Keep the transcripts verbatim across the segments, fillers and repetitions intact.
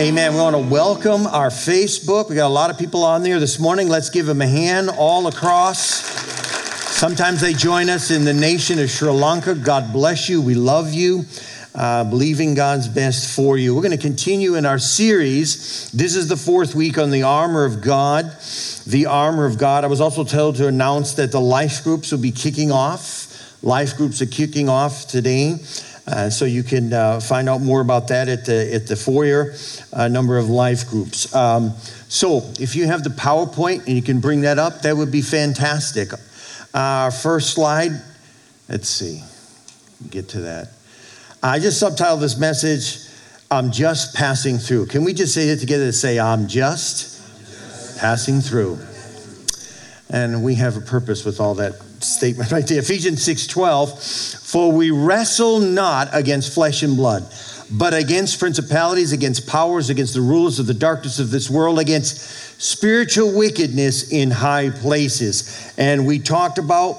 Amen. We want to welcome our Facebook. We got a lot of people on there this morning. Let's give them a hand all across. Sometimes they join us in the nation of Sri Lanka. God bless you. We love you. Uh, believing God's best for you. We're going to continue in our series. This is the fourth week on the Armor of God. The Armor of God. I was also told to announce that the life groups will be kicking off. Life groups are kicking off today. Uh, so you can uh, find out more about that at the at the foyer, uh, number of life groups. Um, so if you have the PowerPoint and you can bring that up, that would be fantastic. Uh, first slide, let's see, get to that. I just subtitled this message, I'm Just Passing Through. Can we just say it together? Say, I'm just, I'm just passing through. And we have a purpose with all that statement right there. Ephesians six twelve, for we wrestle not against flesh and blood, but against principalities, against powers, against the rulers of the darkness of this world, against spiritual wickedness in high places. And we talked about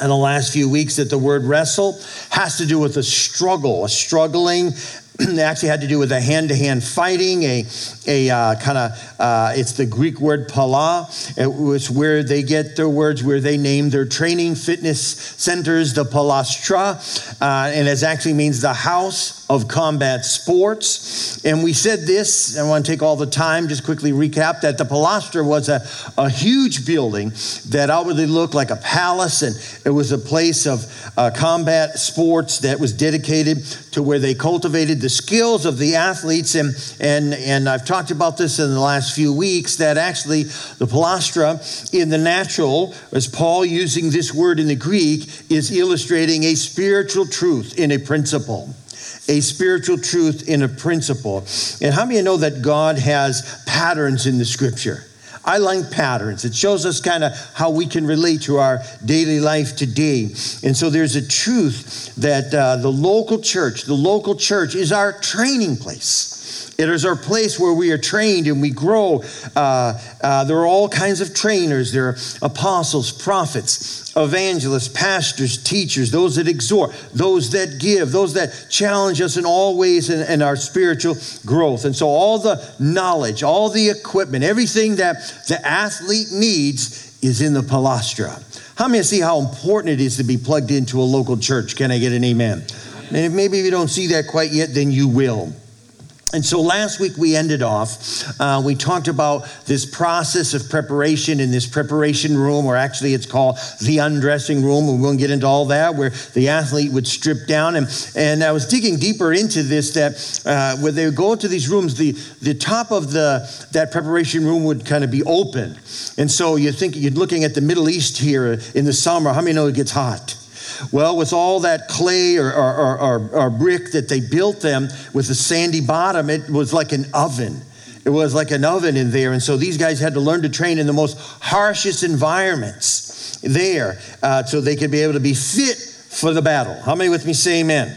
in the last few weeks that the word wrestle has to do with a struggle, a struggling. They actually had to do with a hand-to-hand fighting, a a uh, kind of, uh, it's the Greek word pala. It was where they get their words, where they name their training fitness centers, the palaestra, uh, and it actually means the house of combat sports. And we said this, I want to take all the time, just quickly recap, that the palaestra was a, a huge building that outwardly looked like a palace, and it was a place of uh, combat sports that was dedicated to where they cultivated the The skills of the athletes, and and and I've talked about this in the last few weeks, that actually the palaestra in the natural, as Paul using this word in the Greek, is illustrating a spiritual truth in a principle. A spiritual truth in a principle. And how many of you know that God has patterns in the scripture? I like patterns. It shows us kind of how we can relate to our daily life today. And so there's a truth that uh, the local church, the local church is our training place. It is our place where we are trained and we grow. Uh, uh, there are all kinds of trainers. There are apostles, prophets, evangelists, pastors, teachers, those that exhort, those that give, those that challenge us in all ways in, in our spiritual growth. And so all the knowledge, all the equipment, everything that the athlete needs is in the palaestra. How many see how important it is to be plugged into a local church? Can I get an amen? amen. And if maybe you don't see that quite yet, then you will. And so last week we ended off, uh, we talked about this process of preparation in this preparation room, or actually it's called the undressing room, and we won't get into all that, where the athlete would strip down. And, and I was digging deeper into this, that uh, when they would go into these rooms, the, the top of the that preparation room would kind of be open. And so you think, you're looking at the Middle East here in the summer, how many know it gets hot? Well, with all that clay or, or, or, or brick that they built them with the sandy bottom, it was like an oven. It was like an oven in there. And so these guys had to learn to train in the most harshest environments there uh, so they could be able to be fit for the battle. How many with me say amen?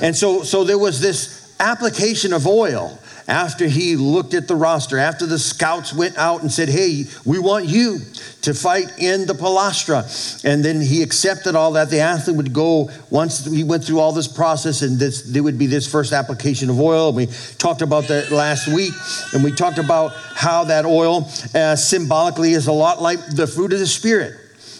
And so, so there was this application of oil after he looked at the roster, after the scouts went out and said, hey, we want you to fight in the palaestra. And then he accepted all that. The athlete would go, once he went through all this process, and this, there would be this first application of oil. We talked about that last week, and we talked about how that oil uh, symbolically is a lot like the fruit of the Spirit.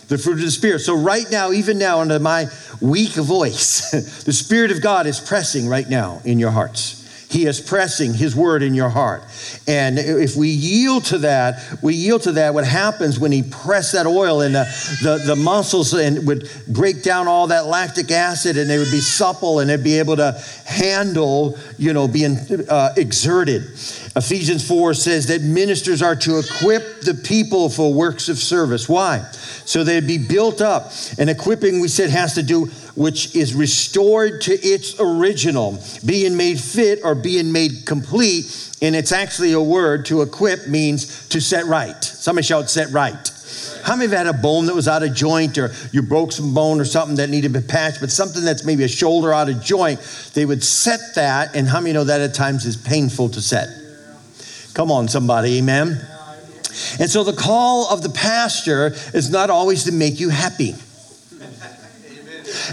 The fruit of the Spirit. So right now, even now, under my weak voice, the Spirit of God is pressing right now in your hearts. He is pressing his word in your heart. And if we yield to that, we yield to that, what happens when he pressed that oil and the, the, the muscles and would break down all that lactic acid, and they would be supple and they'd be able to handle, you know, being uh, exerted. Ephesians four says that ministers are to equip the people for works of service. Why? So they'd be built up. And equipping, we said, has to do which is restored to its original, being made fit or being made complete. And it's actually a word, to equip means to set right. Somebody shout, set right. How many of you had a bone that was out of joint, or you broke some bone or something that needed to be patched, but something that's maybe a shoulder out of joint, they would set that. And how many know that at times is painful to set? Come on, somebody, amen. And so the call of the pastor is not always to make you happy.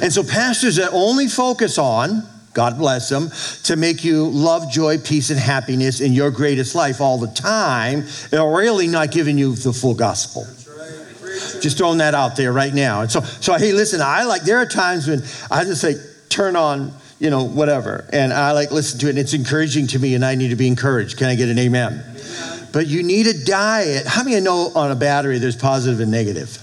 And so pastors that only focus on, God bless them, to make you love, joy, peace, and happiness in your greatest life all the time, they're really not giving you the full gospel. Just throwing that out there right now. And so, so hey, listen, I like, there are times when I just say, turn on, you know, whatever. And I like listen to it, and it's encouraging to me, and I need to be encouraged. Can I get an amen? Amen. But you need a diet. How many of you know on a battery there's positive and negative?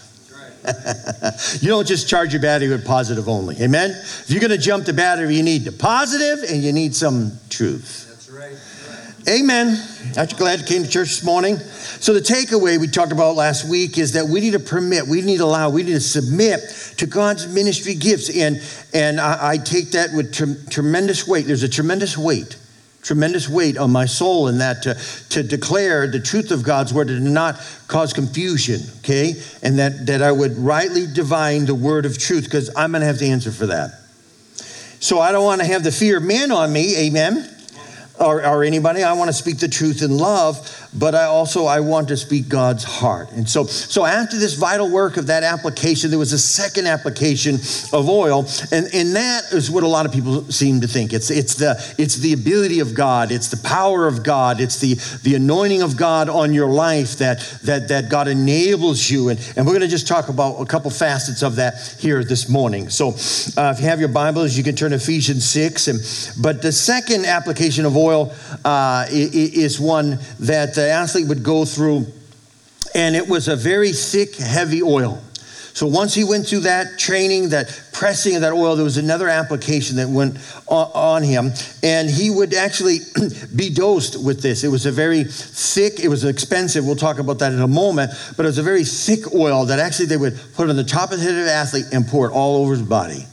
You don't just charge your battery with positive only. Amen? If you're going to jump the battery, you need the positive and you need some truth. That's right. That's right. Amen. Aren't you glad you came to church this morning? So the takeaway we talked about last week is that we need to permit, we need to allow, we need to submit to God's ministry gifts. And and I, I take that with tre- tremendous weight. There's a tremendous weight. Tremendous weight on my soul in that to, to declare the truth of God's word and not cause confusion, okay? And that, that I would rightly divine the word of truth, because I'm going to have to answer for that. So I don't want to have the fear of man on me, amen, or, or anybody. I want to speak the truth in love, but I also, I want to speak God's heart. And so, so after this vital work of that application, there was a second application of oil. And, and that is what a lot of people seem to think. It's, it's the, it's the ability of God. It's the power of God. It's the, the anointing of God on your life that, that, that God enables you. And, and we're going to just talk about a couple facets of that here this morning. So uh, if you have your Bibles, you can turn to Ephesians six. And, but the second application of oil uh, is one that the athlete would go through, and it was a very thick, heavy oil. So once he went through that training, that pressing of that oil, there was another application that went on him, and he would actually be dosed with this. It was a very thick, it was expensive, we'll talk about that in a moment, but it was a very thick oil that actually they would put on the top of the head of the athlete and pour it all over his body.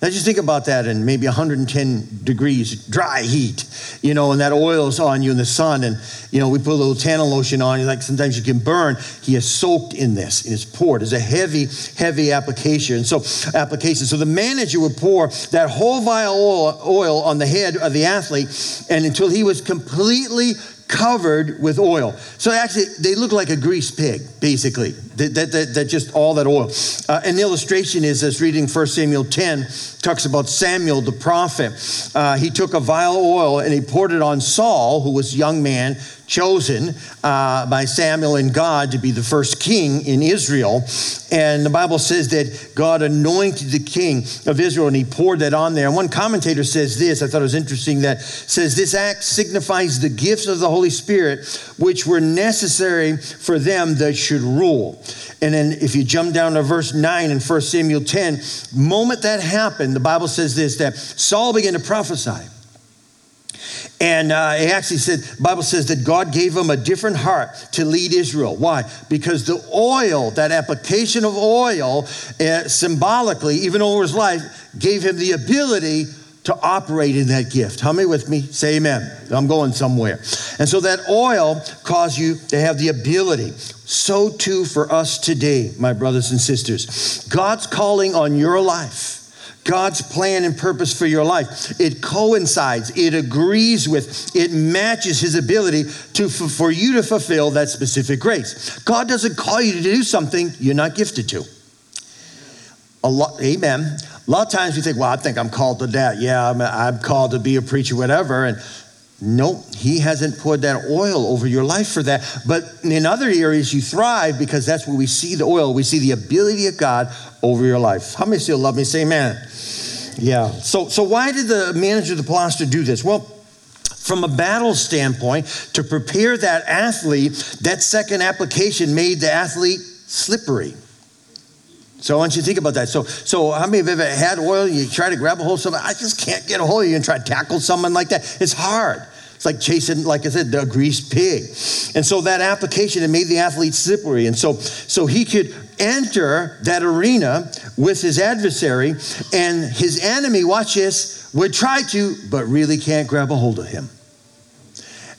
Now just think about that in maybe one hundred ten degrees, dry heat, you know, and that oil's on you in the sun. And, you know, we put a little tannin lotion on you, like sometimes you can burn. He is soaked in this and is poured. It's a heavy, heavy application. So application. So the manager would pour that whole vial oil, oil on the head of the athlete, and until he was completely covered with oil. So actually, they look like a grease pig, basically, that, that, that, that just all that oil. Uh, an illustration is this, reading First Samuel ten, talks about Samuel the prophet. Uh, he took a vial of oil and he poured it on Saul, who was a young man, chosen uh, by Samuel and God to be the first king in Israel. And the Bible says that God anointed the king of Israel, and he poured that on there. And one commentator says this, I thought it was interesting, that says this act signifies the gifts of the Holy Spirit, which were necessary for them that should rule. And then if you jump down to verse nine in First Samuel ten, moment that happened, the Bible says this, that Saul began to prophesy. And uh, it actually said, the Bible says that God gave him a different heart to lead Israel. Why? Because the oil, that application of oil, uh, symbolically, even over his life, gave him the ability to operate in that gift. How many with me? Say amen. I'm going somewhere. And so that oil caused you to have the ability. So too for us today, my brothers and sisters. God's calling on your life. God's plan and purpose for your life. It coincides, it agrees with, it matches his ability to for you to fulfill that specific grace. God doesn't call you to do something you're not gifted to. A lot, amen. A lot of times we think, well, I think I'm called to that. Yeah, I'm, I'm called to be a preacher, whatever. And nope, he hasn't poured that oil over your life for that. But in other areas, you thrive because that's where we see the oil. We see the ability of God over your life. How many still love me? Say amen. Yeah. So so why did the manager of the palaestra do this? Well, from a battle standpoint, to prepare that athlete, that second application made the athlete slippery. So I want you to think about that. So so how many of you have ever had oil? You try to grab a hold of something. I just can't get a hold of you and try to tackle someone like that. It's hard. It's like chasing, like I said, the greased pig. And so that application, it made the athlete slippery. And so so he could enter that arena with his adversary, and his enemy, watch this, would try to, but really can't grab a hold of him.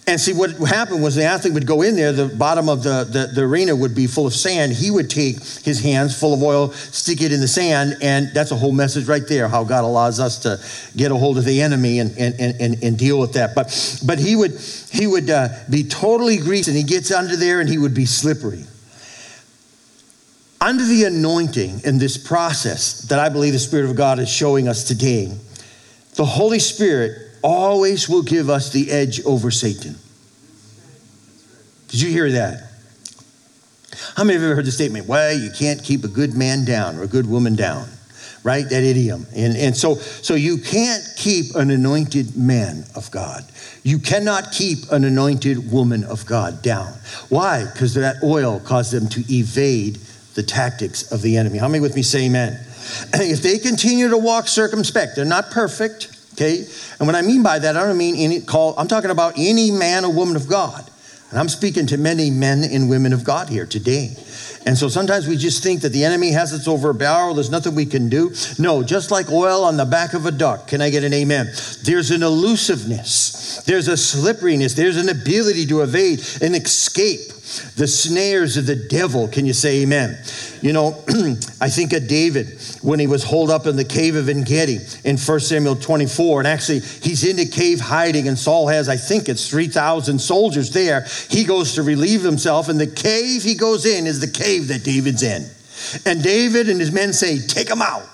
And see, what happened was the athlete would go in there, the bottom of the, the, the arena would be full of sand. He would take his hands full of oil, stick it in the sand, and that's a whole message right there, how God allows us to get a hold of the enemy and and, and, and deal with that. But but he would, he would uh, be totally greased, and he gets under there, and he would be slippery. Under the anointing in this process that I believe the Spirit of God is showing us today, The Holy Spirit always will give us the edge over Satan. Did you hear that? How many of you have ever heard the statement, well, you can't keep a good man down or a good woman down, right? That idiom. And, and so, so you can't keep an anointed man of God. You cannot keep an anointed woman of God down. Why? Because that oil caused them to evade the tactics of the enemy. How many with me say amen? If they continue to walk circumspect, they're not perfect, okay? And what I mean by that, I don't mean any call, I'm talking about any man or woman of God. And I'm speaking to many men and women of God here today. And so sometimes we just think that the enemy has us over a barrel. There's nothing we can do. No, just like oil on the back of a duck. Can I get an amen? There's an elusiveness. There's a slipperiness. There's an ability to evade and escape the snares of the devil. Can you say amen? You know, I think of David when he was holed up in the cave of Engedi in First Samuel twenty-four. And actually, he's in the cave hiding, and Saul has, I think it's three thousand soldiers there. He goes to relieve himself, and the cave he goes in is the cave that David's in. And David and his men say, take him out.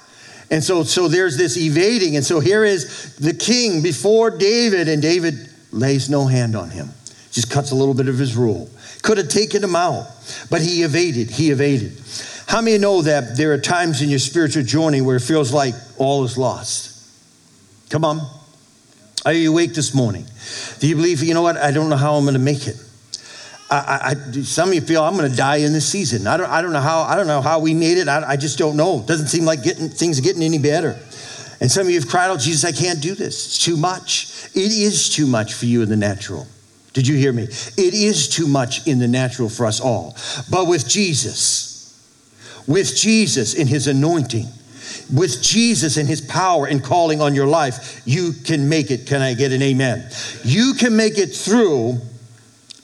And so, so there's this evading. And so here is the king before David, and David lays no hand on him. Just cuts a little bit of his robe. Could have taken him out, but he evaded, he evaded. How many know that there are times in your spiritual journey where it feels like all is lost? Come on. Are you awake this morning? Do you believe, you know what, I don't know how I'm going to make it. I, I, some of you feel I'm going to die in this season. I don't, I don't know how, I don't know how we made it. I, I just don't know. It doesn't seem like getting things are getting any better. And some of you have cried out, Jesus, I can't do this. It's too much. It is too much for you in the natural. Did you hear me? It is too much in the natural for us all. But with Jesus, with Jesus in his anointing, with Jesus and his power and calling on your life, you can make it. Can I get an amen? You can make it through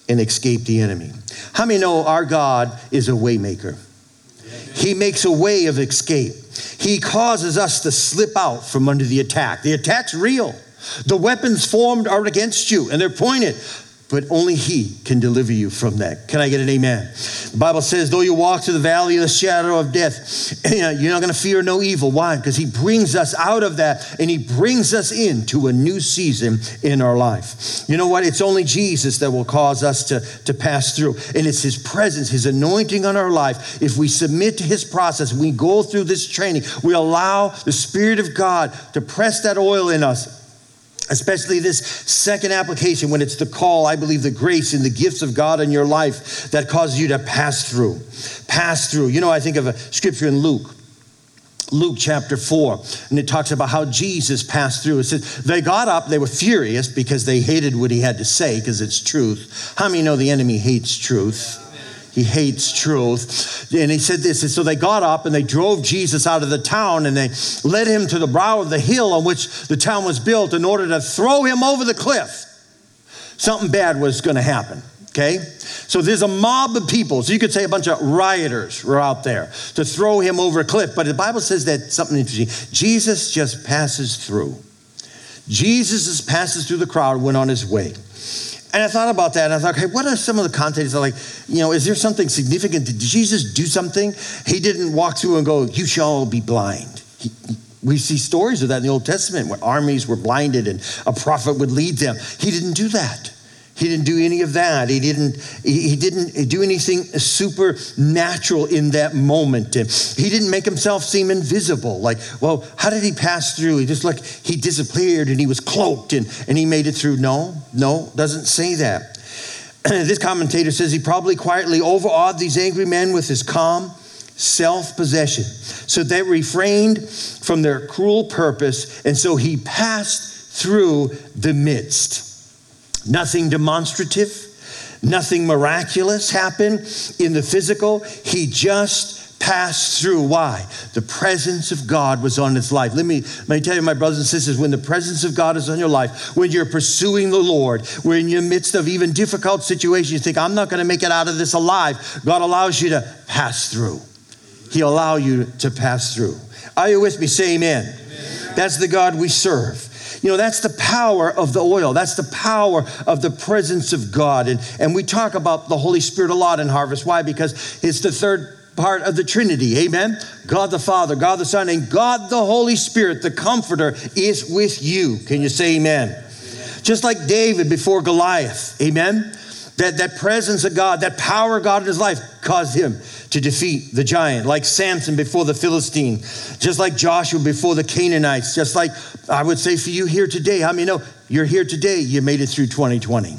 and escape the enemy. How many know our God is a way maker? He makes a way of escape. He causes us to slip out from under the attack. The attack's real. The weapons formed are against you, and they're pointed. But only he can deliver you from that. Can I get an amen? The Bible says, though you walk through the valley of the shadow of death, you're not going to fear no evil. Why? Because he brings us out of that, and he brings us into a new season in our life. You know what? It's only Jesus that will cause us to, to pass through. And it's his presence, his anointing on our life. If we submit to his process, we go through this training, we allow the Spirit of God to press that oil in us. Especially this second application when it's the call, I believe the grace and the gifts of God in your life that causes you to pass through, pass through. You know, I think of a scripture in Luke, Luke chapter four, and it talks about how Jesus passed through. It says, they got up, they were furious because they hated what he had to say because it's truth. How many know the enemy hates truth? He hates truth. And he said this, and so they got up and they drove Jesus out of the town and they led him to the brow of the hill on which the town was built in order to throw him over the cliff. Something bad was going to happen, okay? So there's a mob of people. So you could say a bunch of rioters were out there to throw him over a cliff. But the Bible says that something interesting. Jesus just passes through. Jesus just passes through the crowd, went on his way. And I thought about that, and I thought, okay, what are some of the contexts? Like, you know, is there something significant? Did Jesus do something? He didn't walk through and go, you shall be blind. He, we see stories of that in the Old Testament where armies were blinded and a prophet would lead them. He didn't do that. He didn't do any of that. He didn't, he didn't do anything supernatural in that moment. He didn't make himself seem invisible. Like, well, how did he pass through? He just like, he disappeared and he was cloaked and, and he made it through. No, no, doesn't say that. This commentator says he probably quietly overawed these angry men with his calm self-possession. So they refrained from their cruel purpose. And so he passed through the midst. Nothing demonstrative, nothing miraculous happened in the physical. He just passed through. Why? The presence of God was on his life. Let me, let me tell you, my brothers and sisters, when the presence of God is on your life, when you're pursuing the Lord, when you're in the midst of even difficult situations, you think, I'm not going to make it out of this alive. God allows you to pass through. He'll allow you to pass through. Are you with me? Say amen. Amen. That's the God we serve. You know, that's the power of the oil. That's the power of the presence of God. And, and we talk about the Holy Spirit a lot in Harvest. Why? Because it's the third part of the Trinity, amen? God the Father, God the Son, and God the Holy Spirit, the Comforter, is with you. Can you say amen? Amen. Just like David before Goliath, amen? That, that presence of God, that power of God in his life caused him to defeat the giant, like Samson before the Philistine, just like Joshua before the Canaanites, just like I would say for you here today. How many know you're here today, you made it through twenty twenty?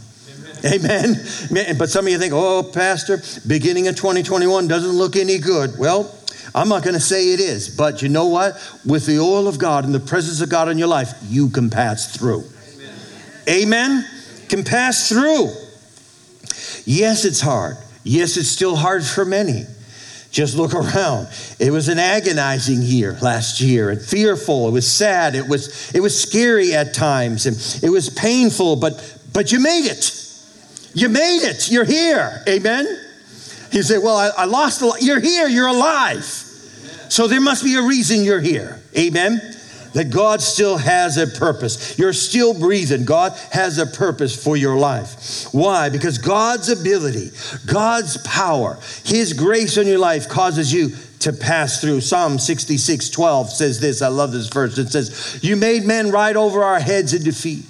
Amen. Amen. But some of you think, oh, Pastor, beginning of twenty twenty-one doesn't look any good. Well, I'm not going to say it is, but you know what? With the oil of God and the presence of God in your life, you can pass through. Amen. Amen? Can pass through. Yes, it's hard. Yes, it's still hard for many. Just look around. It was an agonizing year last year, and fearful. It was sad. It was it was scary at times, and it was painful, but but you made it. You made it. You're here. Amen. You say, well, I, I lost a lot. You're here. You're alive. So there must be a reason you're here. Amen. That God still has a purpose. You're still breathing. God has a purpose for your life. Why? Because God's ability, God's power, his grace on your life causes you to pass through. Psalm sixty-six twelve says this. I love this verse. It says, you made men ride over our heads in defeat.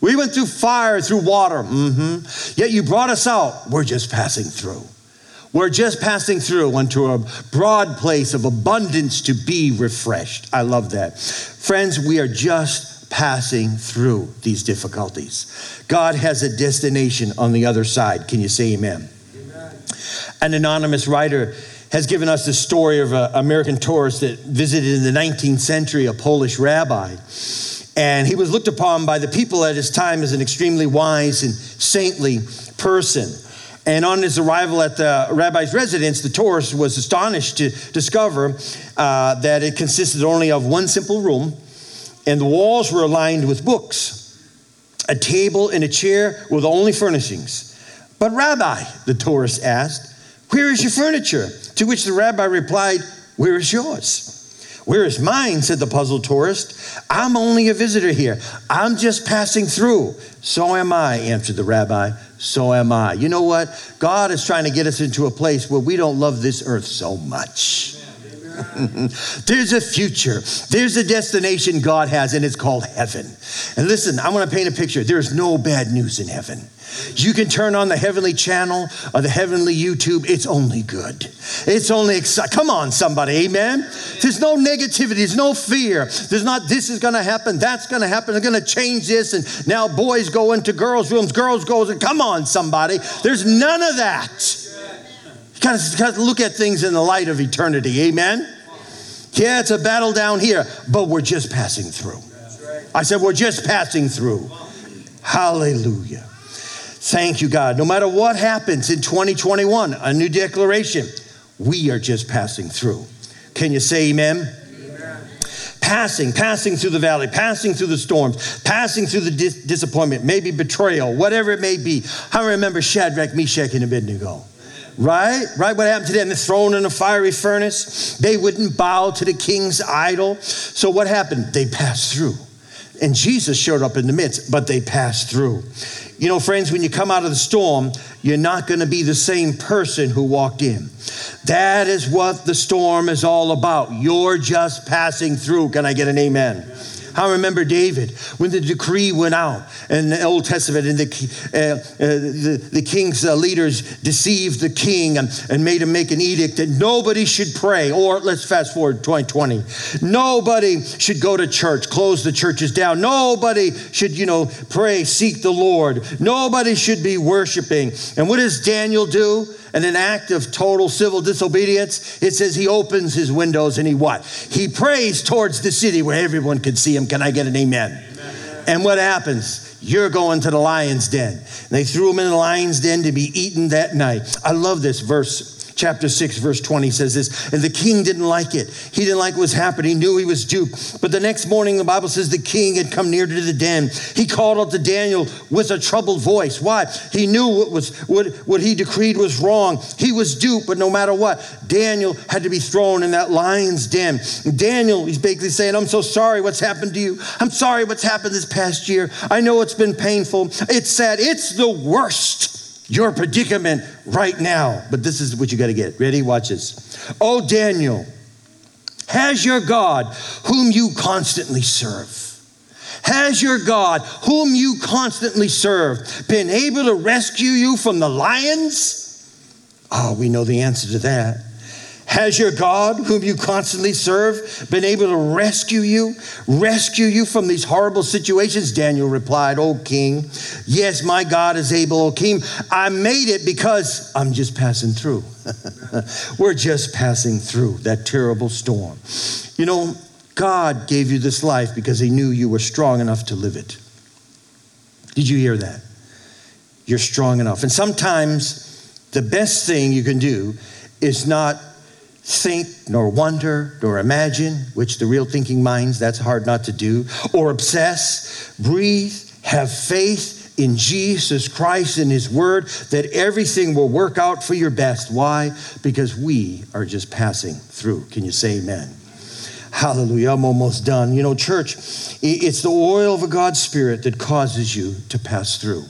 We went through fire, through water, mm-hmm. Yet you brought us out. We're just passing through. We're just passing through unto a broad place of abundance to be refreshed. I love that. Friends, we are just passing through these difficulties. God has a destination on the other side. Can you say amen? Amen. An anonymous writer has given us the story of an American tourist that visited in the nineteenth century, a Polish rabbi. And he was looked upon by the people at his time as an extremely wise and saintly person. And on his arrival at the rabbi's residence, the tourist was astonished to discover uh, that it consisted only of one simple room, and the walls were lined with books, a table and a chair were the only furnishings. But Rabbi, the tourist asked, where is your furniture? To which the rabbi replied, where is yours? Where is mine, said the puzzled tourist. I'm only a visitor here. I'm just passing through. So am I, answered the rabbi. So am I. You know what? God is trying to get us into a place where we don't love this earth so much. There's a future. There's a destination God has, and it's called heaven. And listen, I want to paint a picture. There's no bad news in heaven. You can turn on the heavenly channel or the heavenly YouTube. It's only good. It's only exciting. Come on, somebody. Amen. There's no negativity. There's no fear. There's not this is going to happen. That's going to happen. They're going to change this. And now boys go into girls' rooms. Girls go. Come on, somebody. There's none of that. You got to look at things in the light of eternity. Amen. Yeah, it's a battle down here, but we're just passing through. I said, we're just passing through. Hallelujah. Thank you, God. No matter what happens in twenty twenty-one, a new declaration, we are just passing through. Can you say amen? Amen. Passing, passing through the valley, passing through the storms, passing through the dis- disappointment, maybe betrayal, whatever it may be. I remember Shadrach, Meshach, and Abednego. Right? Right? What happened to them? They're thrown in a fiery furnace. They wouldn't bow to the king's idol. So what happened? They passed through. And Jesus showed up in the midst, but they passed through. You know, friends, when you come out of the storm, you're not going to be the same person who walked in. That is what the storm is all about. You're just passing through. Can I get an amen? I remember David, when the decree went out in the Old Testament and the uh, uh, the, the king's uh, leaders deceived the king and, and made him make an edict that nobody should pray, or let's fast forward twenty twenty. Nobody should go to church, close the churches down. Nobody should, you know, pray, seek the Lord. Nobody should be worshiping. And what does Daniel do? And an act of total civil disobedience, it says he opens his windows and he what? He prays towards the city where everyone could see him. Can I get an amen? Amen. And what happens? You're going to the lion's den. And they threw him in the lion's den to be eaten that night. I love this verse. Chapter six, verse twenty says this, and the king didn't like it. He didn't like what was happening. He knew he was duped. But the next morning, the Bible says the king had come near to the den. He called out to Daniel with a troubled voice. Why? He knew what was what, what he decreed was wrong. He was duped, but no matter what, Daniel had to be thrown in that lion's den. And Daniel, he's basically saying, I'm so sorry what's happened to you. I'm sorry what's happened this past year. I know it's been painful. It's sad. It's the worst. your predicament right now. But this is what you got to get. Ready? Watch this. Oh, Daniel, has your God, whom you constantly serve, has your God, whom you constantly serve, been able to rescue you from the lions? Ah, oh, we know the answer to that. Has your God, whom you constantly serve, been able to rescue you, rescue you from these horrible situations? Daniel replied, O king, yes, my God is able, O king. I made it because I'm just passing through. We're just passing through that terrible storm. You know, God gave you this life because he knew you were strong enough to live it. Did you hear that? You're strong enough. And sometimes the best thing you can do is not think, nor wonder, nor imagine, which the real thinking minds, that's hard not to do, or obsess. Breathe, have faith in Jesus Christ and his word that everything will work out for your best. Why? Because we are just passing through. Can you say amen? Hallelujah. I'm almost done. You know, church, it's the oil of God's Spirit that causes you to pass through.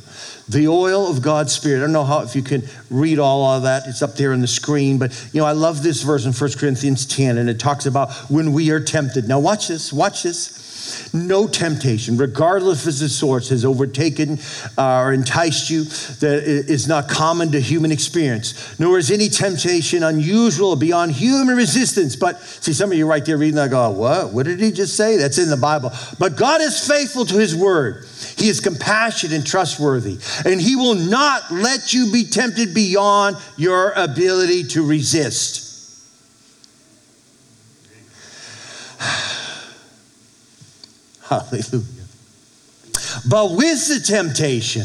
The oil of God's Spirit. I don't know how if you can read all of that. It's up there on the screen. But, you know, I love this verse in First Corinthians ten, and it talks about when we are tempted. Now, watch this. Watch this. No temptation, regardless of its source, has overtaken uh, or enticed you that is not common to human experience, nor is any temptation unusual beyond human resistance. But, see, some of you right there reading that go, what? What did he just say? That's in the Bible. But God is faithful to his word. He is compassionate and trustworthy, and he will not let you be tempted beyond your ability to resist. Hallelujah. But with the temptation,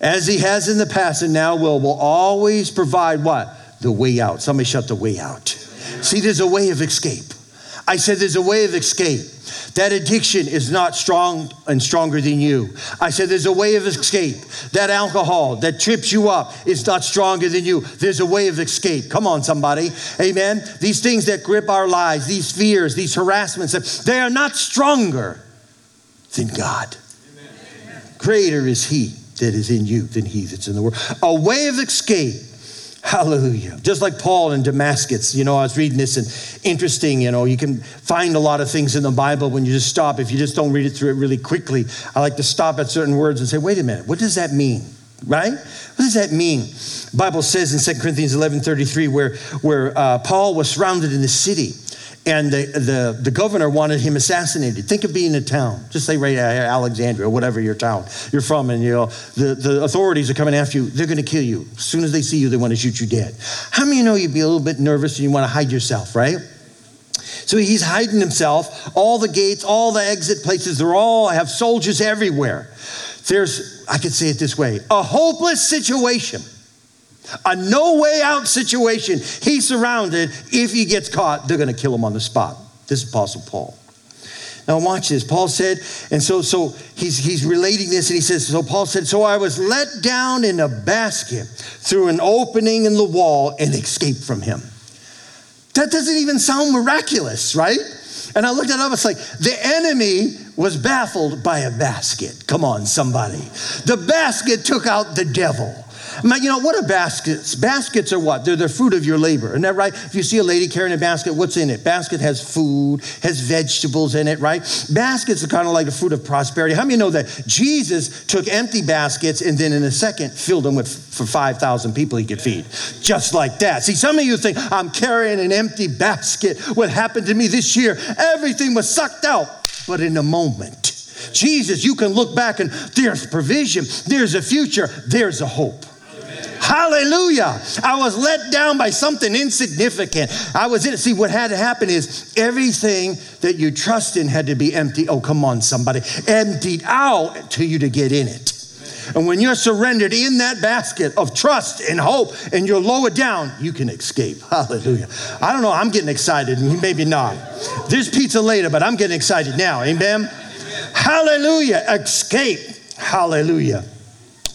as he has in the past and now will, will always provide what? The way out. Somebody shout the way out. See, there's a way of escape. I said there's a way of escape. That addiction is not strong and stronger than you. I said there's a way of escape. That alcohol that trips you up is not stronger than you. There's a way of escape. Come on, somebody. Amen. These things that grip our lives, these fears, these harassments, they are not stronger than God. Amen. Greater is he that is in you than he that's in the world. A way of escape. Hallelujah. Just like Paul in Damascus, you know, I was reading this and interesting, you know, you can find a lot of things in the Bible when you just stop. If you just don't read it through it really quickly, I like to stop at certain words and say, wait a minute, what does that mean? Right? What does that mean? The Bible says in Second Corinthians eleven thirty-three, where, where uh, Paul was surrounded in the city and the, the, the governor wanted him assassinated. Think of being in a town. Just say right out here, Alexandria or whatever your town you're from, and you know, the, the authorities are coming after you. They're going to kill you. As soon as they see you, they want to shoot you dead. How many of you know you'd be a little bit nervous and you want to hide yourself, right? So he's hiding himself. All the gates, all the exit places, they're all have soldiers everywhere. There's, I could say it this way, a hopeless situation, a no way out situation. He's surrounded. If he gets caught, they're going to kill him on the spot. This is Apostle Paul. Now watch this. Paul said, and so so he's he's relating this, and he says, so Paul said, so I was let down in a basket through an opening in the wall and escaped from him. That doesn't even sound miraculous, right? And I looked it up, it's like the enemy was baffled by a basket. Come on, somebody. The basket took out the devil. You know, what are baskets? Baskets are what? They're the fruit of your labor. Isn't that right? If you see a lady carrying a basket, what's in it? Basket has food, has vegetables in it, right? Baskets are kind of like the fruit of prosperity. How many know that Jesus took empty baskets and then in a second filled them with for five thousand people he could feed? Just like that. See, some of you think, I'm carrying an empty basket. What happened to me this year? Everything was sucked out. But in a moment, Jesus, you can look back and there's provision, there's a future, there's a hope. Hallelujah. I was let down by something insignificant. I was in it. See, what had to happen is everything that you trust in had to be empty. Oh, come on, somebody. Emptied out to you to get in it. And when you're surrendered in that basket of trust and hope and you're lowered down, you can escape. Hallelujah. I don't know. I'm getting excited. Maybe not. There's pizza later, but I'm getting excited now. Amen. Amen. Hallelujah. Escape. Hallelujah.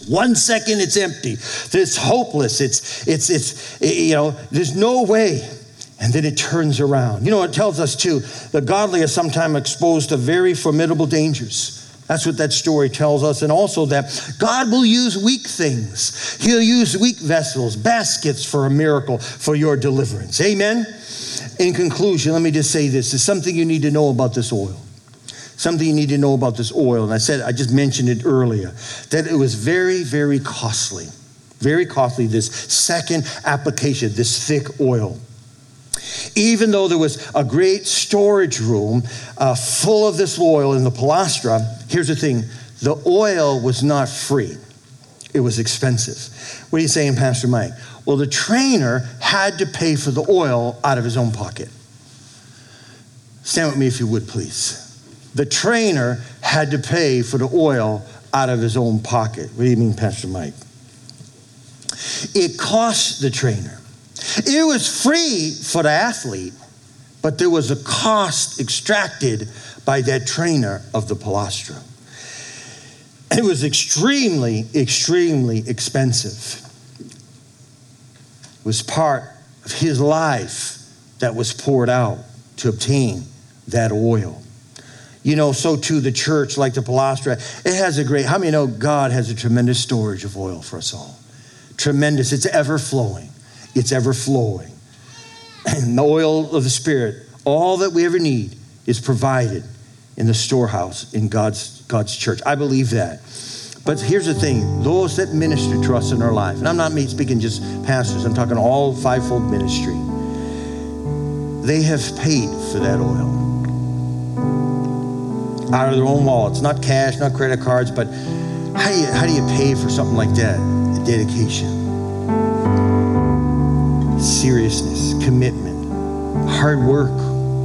One second it's empty, it's hopeless, it's, it's, it's, you know, there's no way. And then it turns around. You know, it tells us too, the godly are sometimes exposed to very formidable dangers. That's what that story tells us. And also that God will use weak things. He'll use weak vessels, baskets for a miracle, for your deliverance. Amen? In conclusion, let me just say this. There's something you need to know about this oil. Something you need to know about this oil. And I said, I just mentioned it earlier, that it was very, very costly. Very costly, this second application, this thick oil. Even though there was a great storage room uh, full of this oil in the palaestra, here's the thing, the oil was not free. It was expensive. What are you saying, Pastor Mike? Well, the trainer had to pay for the oil out of his own pocket. Stand with me if you would, please. The trainer had to pay for the oil out of his own pocket. What do you mean, Pastor Mike? It cost the trainer. It was free for the athlete, but there was a cost extracted by that trainer of the palaestra. It was extremely, extremely expensive. It was part of his life that was poured out to obtain that oil. You know, so too the church, like the palaestra, it has a great, how many know God has a tremendous storage of oil for us all? Tremendous, it's ever flowing. It's ever flowing. And the oil of the Spirit, all that we ever need is provided in the storehouse in God's God's church. I believe that. But here's the thing, those that minister to us in our life, and I'm not speaking just pastors, I'm talking all fivefold ministry, they have paid for that oil out of their own wallets, not cash, not credit cards, but how do you, how do you pay for something like that? A dedication. Seriousness, commitment, hard work,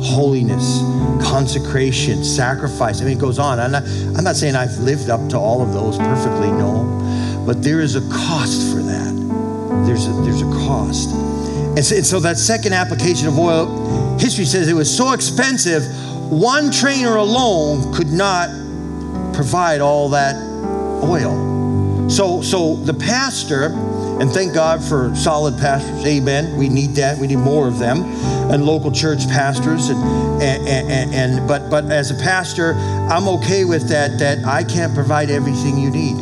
holiness, consecration, sacrifice. I mean, it goes on. I'm not, I'm not saying I've lived up to all of those perfectly, no. But there is a cost for that. There's a, there's a cost. And so, and so that second application of oil, history says it was so expensive, one trainer alone could not provide all that oil. So, so the pastor... And thank God for solid pastors, amen. We need that, we need more of them. And local church pastors, and, and, and, and but but as a pastor, I'm okay with that, that I can't provide everything you need.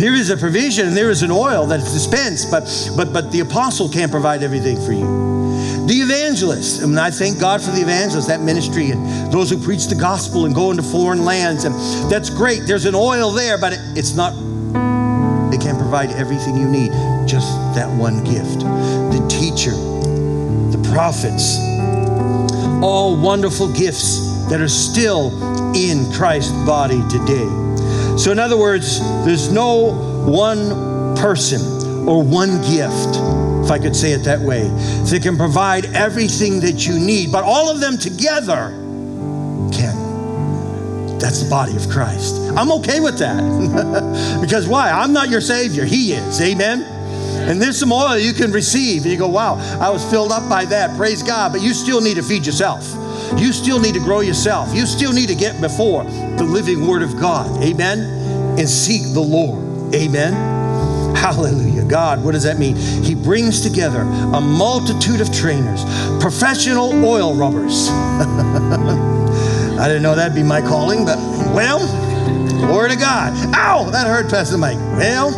There is a provision, and there is an oil that's dispensed, but, but, but the apostle can't provide everything for you. The evangelist, and I thank God for the evangelist, that ministry, and those who preach the gospel and go into foreign lands, and that's great, there's an oil there, but it, it's not can provide everything you need, just that one gift. The teacher, the prophets, all wonderful gifts that are still in Christ's body today. So in other words, there's no one person or one gift, if I could say it that way, that can provide everything that you need, but all of them together can. That's the body of Christ. I'm okay with that. Because why? I'm not your Savior. He is. Amen? And there's some oil you can receive. And you go, wow, I was filled up by that. Praise God. But you still need to feed yourself. You still need to grow yourself. You still need to get before the living Word of God. Amen? And seek the Lord. Amen? Hallelujah. God, what does that mean? He brings together a multitude of trainers, professional oil rubbers. I didn't know that'd be my calling, but well, glory to God. Ow, that hurt, Pastor Mike. Well,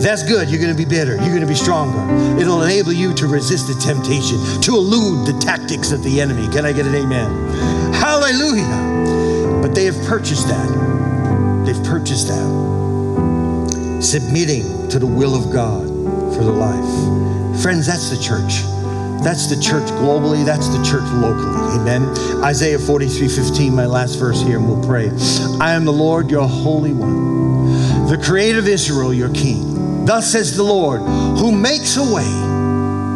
that's good. You're going to be better. You're going to be stronger. It'll enable you to resist the temptation, to elude the tactics of the enemy. Can I get an amen? Hallelujah. But they have purchased that. They've purchased that. Submitting to the will of God for their life. Friends, that's the church. That's the church globally. That's the church locally. Amen. Isaiah forty-three fifteen, my last verse here, and we'll pray. I am the Lord, your Holy One, the Creator of Israel, your King. Thus says the Lord, who makes a way,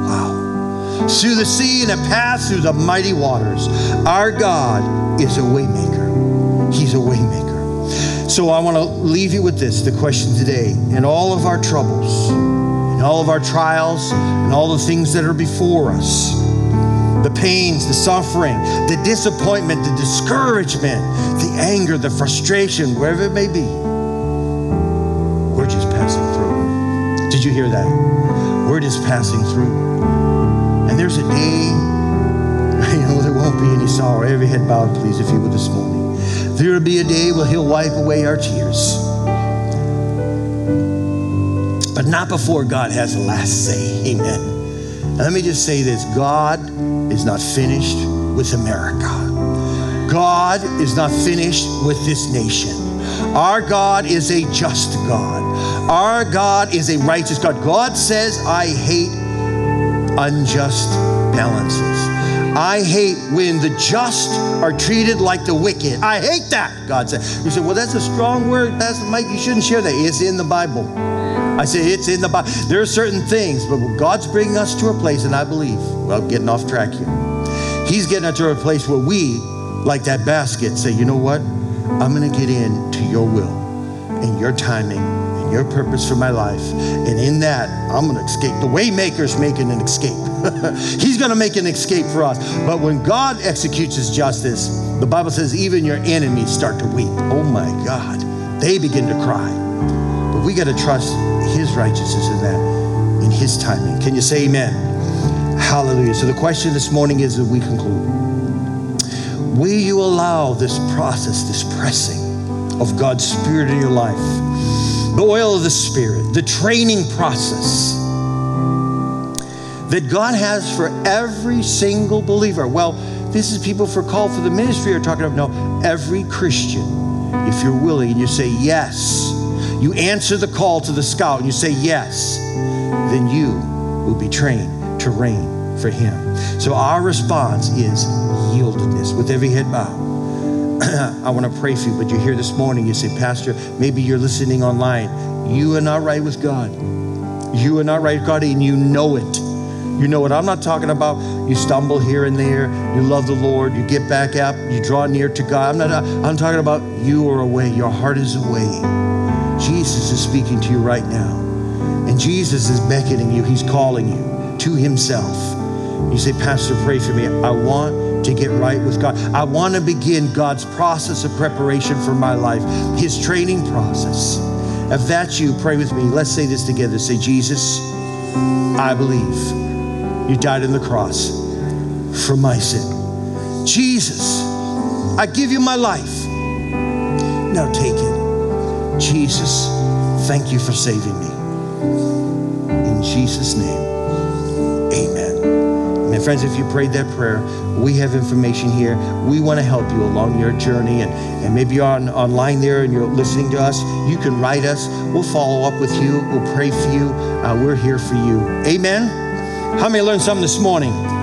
wow, through the sea and a path through the mighty waters. Our God is a waymaker. He's a waymaker. So I want to leave you with this, the question today. In all of our troubles, in all of our trials, and all the things that are before us, the pains, the suffering, the disappointment, the discouragement, the anger, the frustration, wherever it may be, we're just passing through. Did you hear that? We're just passing through. And there's a day, you know, there won't be any sorrow. Every head bowed, please, if you would, this morning. There will be a day where he'll wipe away our tears. But not before God has the last say. Amen. And let me just say this. God is not finished with America. God is not finished with this nation. Our God is a just God. Our God is a righteous God. God says, I hate unjust balances. I hate when the just are treated like the wicked. I hate that, God said. You say, well, that's a strong word, Pastor Mike. You shouldn't share that. It's in the Bible. I say it's in the Bible. There are certain things, but God's bringing us to a place, and I believe, well, I'm getting off track here. He's getting us to a place where we, like that basket, say, you know what? I'm going to get into your will and your timing and your purpose for my life. And in that, I'm going to escape. The Waymaker's making an escape. He's going to make an escape for us. But when God executes his justice, the Bible says even your enemies start to weep. Oh my God. They begin to cry. But we got to trust his righteousness in that, in his timing. Can you say amen? Hallelujah. So the question this morning is that we conclude. Will you allow this process, this pressing of God's Spirit in your life, the oil of the Spirit, the training process that God has for every single believer? Well, this is people for call for the ministry are talking about. No, every Christian, if you're willing and you say yes, you answer the call to the scout and you say yes, then you will be trained to reign for him. So our response is yieldedness. With every head bowed, I want to pray for you, but you're here this morning. You say, Pastor, maybe you're listening online. You are not right with God. You are not right with God, and you know it. You know what I'm not talking about. You stumble here and there. You love the Lord. You get back up. You draw near to God. I'm not. I'm talking about you are away. Your heart is away. Jesus is speaking to you right now, and Jesus is beckoning you. He's calling you to himself. You say, Pastor, pray for me. I want to get right with God. I want to begin God's process of preparation for my life, his training process. If that's you, pray with me. Let's say this together. Say, Jesus, I believe you died on the cross for my sin. Jesus, I give you my life. Now take it. Jesus, thank you for saving me. In Jesus' name, amen. And friends, if you prayed that prayer, we have information here. We want to help you along your journey. And, and maybe you're on, online there and you're listening to us. You can write us. We'll follow up with you. We'll pray for you. Uh, we're here for you. Amen. How many learned something this morning?